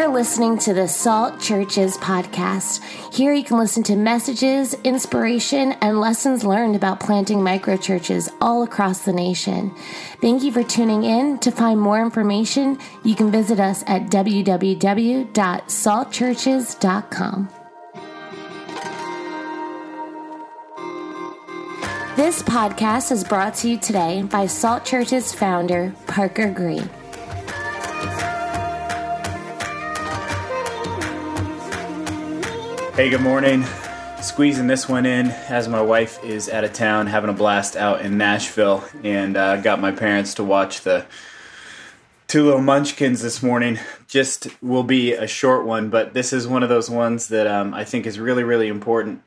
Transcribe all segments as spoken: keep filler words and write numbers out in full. You're listening to the Salt Churches podcast. Here you can listen to messages, inspiration, and lessons learned about planting microchurches all across the nation. Thank you for tuning in. To find more information, you can visit us at w w w dot salt churches dot com. This podcast is brought to you today by Salt Churches founder, Parker Green. Hey, good morning. Squeezing this one in as my wife is out of town, having a blast out in Nashville, and uh, got my parents to watch the Two Little Munchkins this morning. Just will be a short one, but this is one of those ones that um, I think is really, really important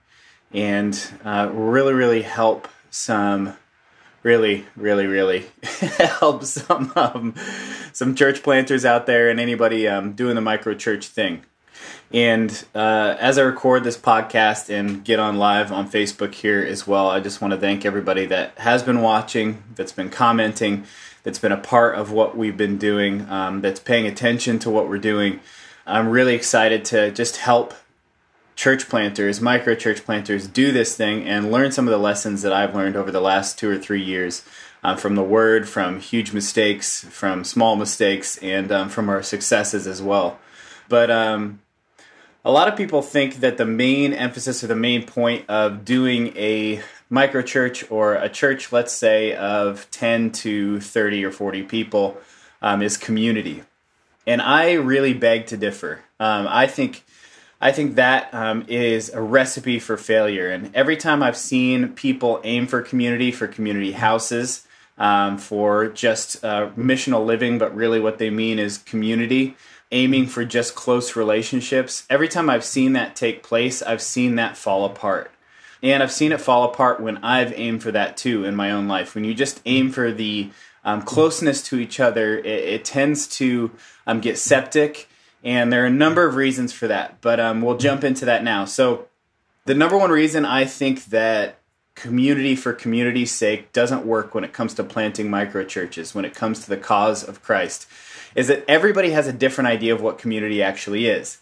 and uh, really, really help some, really, really, really help some um, some church planters out there and anybody um, doing the microchurch thing. And uh, as I record this podcast and get on live on Facebook here as well, I just want to thank everybody that has been watching, that's been commenting, that's been a part of what we've been doing, um, that's paying attention to what we're doing. I'm really excited to just help church planters, micro church planters, do this thing and learn some of the lessons that I've learned over the last two or three years uh, from the Word, from huge mistakes, from small mistakes, and um, from our successes as well. But um, a lot of people think that the main emphasis or the main point of doing a microchurch or a church, let's say, of ten to thirty or forty people um, is community. And I really beg to differ. Um, I think I think that um, is a recipe for failure. And every time I've seen people aim for community, for community houses, um, for just uh, missional living, but really what they mean is community, aiming for just close relationships. Every time I've seen that take place, I've seen that fall apart. And I've seen it fall apart when I've aimed for that too in my own life. When you just aim for the um, closeness to each other, it, it tends to um, get septic. And there are a number of reasons for that, but um, we'll jump into that now. So the number one reason I think that community for community's sake doesn't work when it comes to planting microchurches, when it comes to the cause of Christ, is that everybody has a different idea of what community actually is.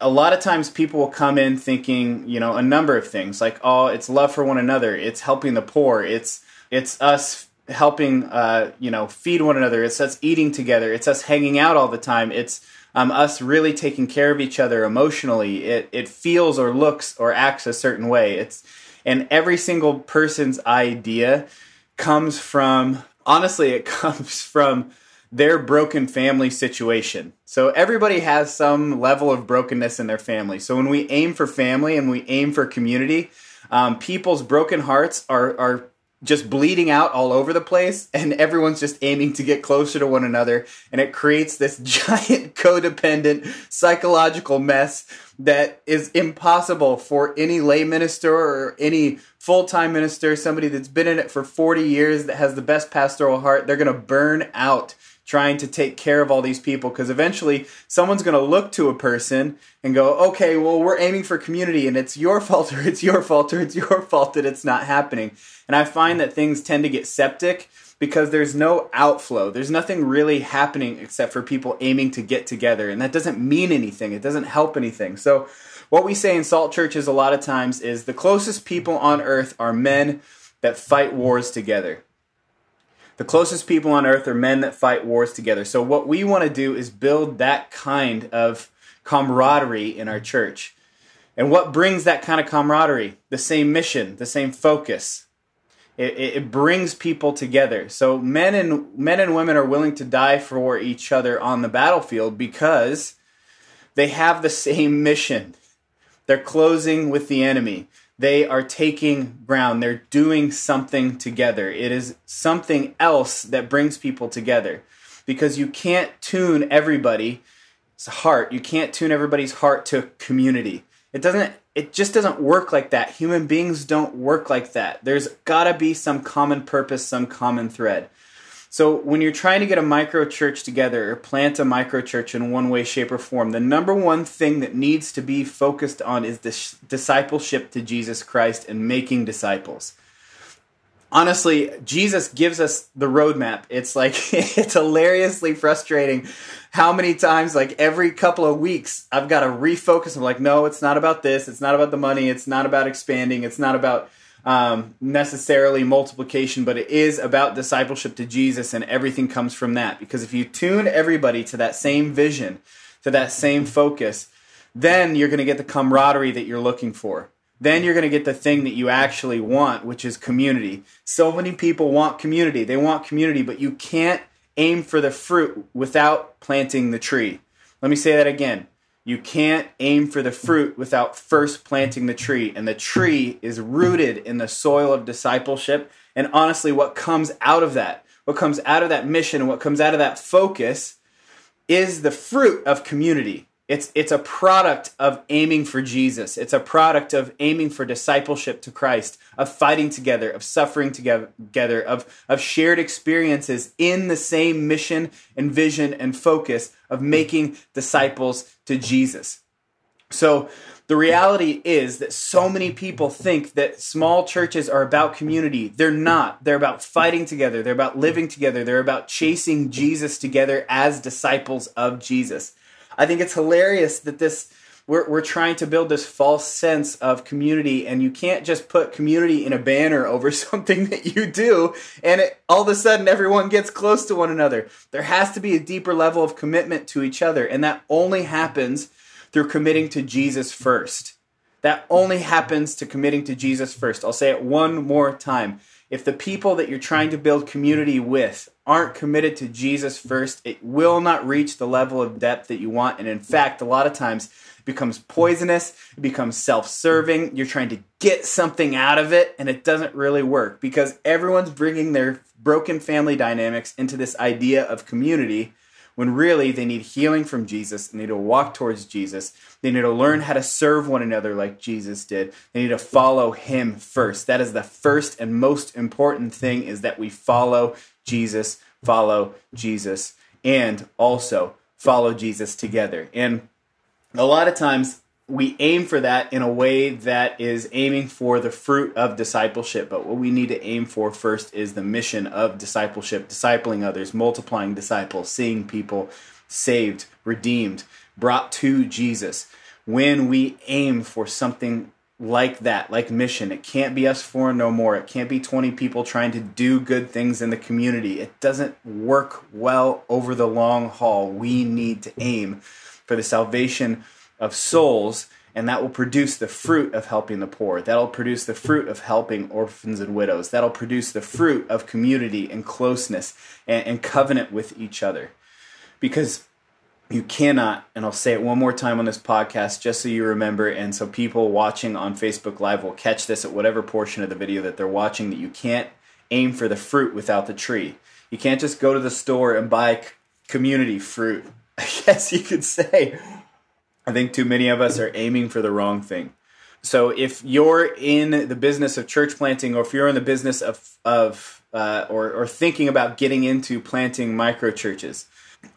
A lot of times people will come in thinking, you know, a number of things like, oh, it's love for one another, it's helping the poor, it's it's us helping, uh, you know, feed one another, it's us eating together, it's us hanging out all the time, it's um, us really taking care of each other emotionally, it it feels or looks or acts a certain way. It's and every single person's idea comes from, honestly, it comes from their broken family situation. So everybody has some level of brokenness in their family. So when we aim for family and we aim for community, um, people's broken hearts are, are just bleeding out all over the place, and everyone's just aiming to get closer to one another, and it creates this giant codependent psychological mess that is impossible for any lay minister or any full-time minister, somebody that's been in it for forty years, that has the best pastoral heart. They're going to burn out trying to take care of all these people, because eventually someone's going to look to a person and go, okay, well, we're aiming for community and it's your fault or it's your fault or it's your fault that it's not happening. And I find that things tend to get septic because there's no outflow. There's nothing really happening except for people aiming to get together. And that doesn't mean anything. It doesn't help anything. So what we say in Salt Churches a lot of times is the closest people on earth are men that fight wars together. The closest people on earth are men that fight wars together. So what we want to do is build that kind of camaraderie in our church. And what brings that kind of camaraderie? The same mission, the same focus. It, it, it brings people together. So men and men and women are willing to die for each other on the battlefield because they have the same mission. They're closing with the enemy. They are taking ground. They're doing something together. It is something else that brings people together, because you can't tune everybody's heart. You can't tune everybody's heart to community. It doesn't. It just doesn't work like that. Human beings don't work like that. There's got to be some common purpose, some common thread. So when you're trying to get a micro church together or plant a micro church in one way, shape, or form, the number one thing that needs to be focused on is dis- discipleship to Jesus Christ and making disciples. Honestly, Jesus gives us the roadmap. It's like, it's hilariously frustrating how many times, like every couple of weeks, I've got to refocus. I'm like, no, it's not about this. It's not about the money. It's not about expanding. It's not about um, necessarily multiplication, but it is about discipleship to Jesus, and everything comes from that. Because if you tune everybody to that same vision, to that same focus, then you're going to get the camaraderie that you're looking for. Then you're going to get the thing that you actually want, which is community. So many people want community. They want community, but you can't aim for the fruit without planting the tree. Let me say that again. You can't aim for the fruit without first planting the tree. And the tree is rooted in the soil of discipleship. And honestly, what comes out of that, what comes out of that mission, and what comes out of that focus is the fruit of community. It's it's a product of aiming for Jesus. It's a product of aiming for discipleship to Christ, of fighting together, of suffering together, of, of shared experiences in the same mission and vision and focus of making disciples to Jesus. So the reality is that so many people think that small churches are about community. They're not. They're about fighting together. They're about living together. They're about chasing Jesus together as disciples of Jesus. I think it's hilarious that this we're we're trying to build this false sense of community, and you can't just put community in a banner over something that you do, and it, all of a sudden everyone gets close to one another. There has to be a deeper level of commitment to each other, and that only happens through committing to Jesus first. That only happens to committing to Jesus first. I'll say it one more time. If the people that you're trying to build community with aren't committed to Jesus first, it will not reach the level of depth that you want. And in fact, a lot of times it becomes poisonous, it becomes self-serving. You're trying to get something out of it, and it doesn't really work because everyone's bringing their broken family dynamics into this idea of community when really they need healing from Jesus, and they need to walk towards Jesus. They need to learn how to serve one another like Jesus did. They need to follow him first. That is the first and most important thing, is that we follow Jesus, follow Jesus, and also follow Jesus together. And a lot of times we aim for that in a way that is aiming for the fruit of discipleship. But what we need to aim for first is the mission of discipleship, discipling others, multiplying disciples, seeing people saved, redeemed, brought to Jesus. When we aim for something like that, like mission, it can't be us four no more. It can't be twenty people trying to do good things in the community. It doesn't work well over the long haul. We need to aim for the salvation of souls, and that will produce the fruit of helping the poor. That'll produce the fruit of helping orphans and widows. That'll produce the fruit of community and closeness and, and covenant with each other. Because you cannot, and I'll say it one more time on this podcast just so you remember, and so people watching on Facebook Live will catch this at whatever portion of the video that they're watching, that you can't aim for the fruit without the tree. You can't just go to the store and buy community fruit, I guess you could say. I think too many of us are aiming for the wrong thing. So if you're in the business of church planting, or if you're in the business of of uh, or, or thinking about getting into planting microchurches,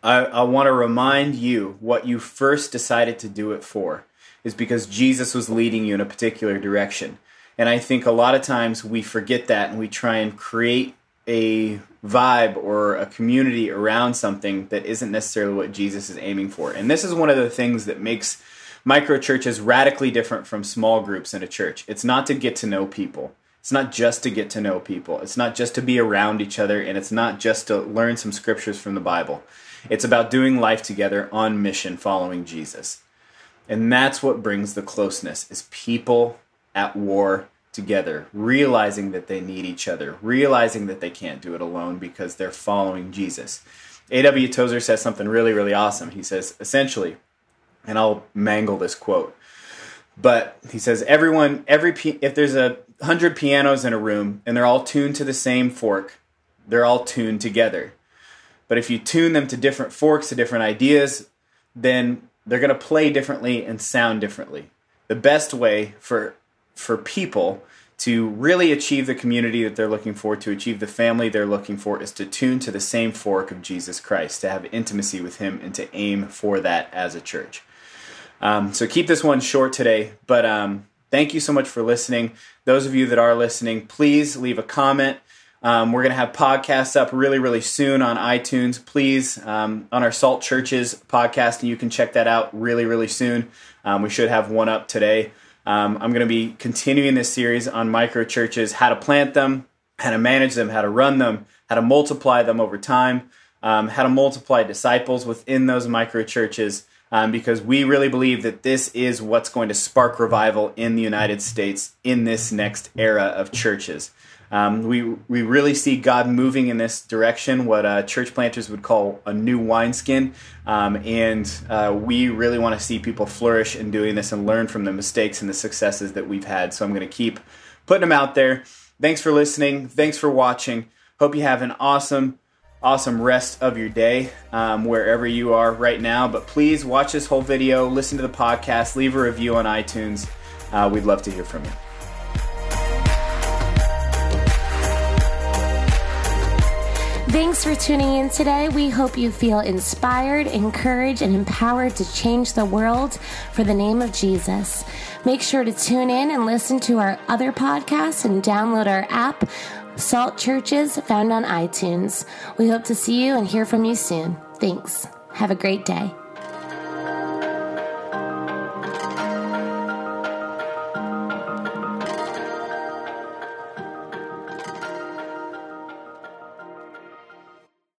I, I want to remind you what you first decided to do it for is because Jesus was leading you in a particular direction. And I think a lot of times we forget that, and we try and create a vibe or a community around something that isn't necessarily what Jesus is aiming for. And this is one of the things that makes microchurches radically different from small groups in a church. It's not to get to know people. It's not just to get to know people. It's not just to be around each other, and it's not just to learn some scriptures from the Bible. It's about doing life together on mission, following Jesus. And that's what brings the closeness, is people at war together, realizing that they need each other, realizing that they can't do it alone because they're following Jesus. A W Tozer says something really, really awesome. He says, essentially, and I'll mangle this quote, but he says, everyone, every if there's a hundred pianos in a room and they're all tuned to the same fork, they're all tuned together. But if you tune them to different forks, to different ideas, then they're going to play differently and sound differently. The best way for for people to really achieve the community that they're looking for, to achieve the family they're looking for, is to tune to the same fork of Jesus Christ, to have intimacy with him, and to aim for that as a church. Um, so keep this one short today, but um, thank you so much for listening. Those of you that are listening, please leave a comment Um, we're going to have podcasts up really, really soon on iTunes. Please, um, on our Salt Churches podcast, and you can check that out really, really soon. Um, we should have one up today. Um, I'm going to be continuing this series on micro churches, how to plant them, how to manage them, how to run them, how to multiply them over time, um, how to multiply disciples within those micro churches, um, because we really believe that this is what's going to spark revival in the United States in this next era of churches. Um, we we really see God moving in this direction, what uh, church planters would call a new wineskin, um, and uh, we really want to see people flourish in doing this and learn from the mistakes and the successes that we've had. So I'm going to keep putting them out there. Thanks for listening. Thanks for watching. Hope you have an awesome, awesome rest of your day um, wherever you are right now. But please watch this whole video, listen to the podcast, leave a review on iTunes. Uh, we'd love to hear from you. Thanks for tuning in today. We hope you feel inspired, encouraged, and empowered to change the world for the name of Jesus. Make sure to tune in and listen to our other podcasts and download our app, Salt Churches, found on iTunes. We hope to see you and hear from you soon. Thanks. Have a great day.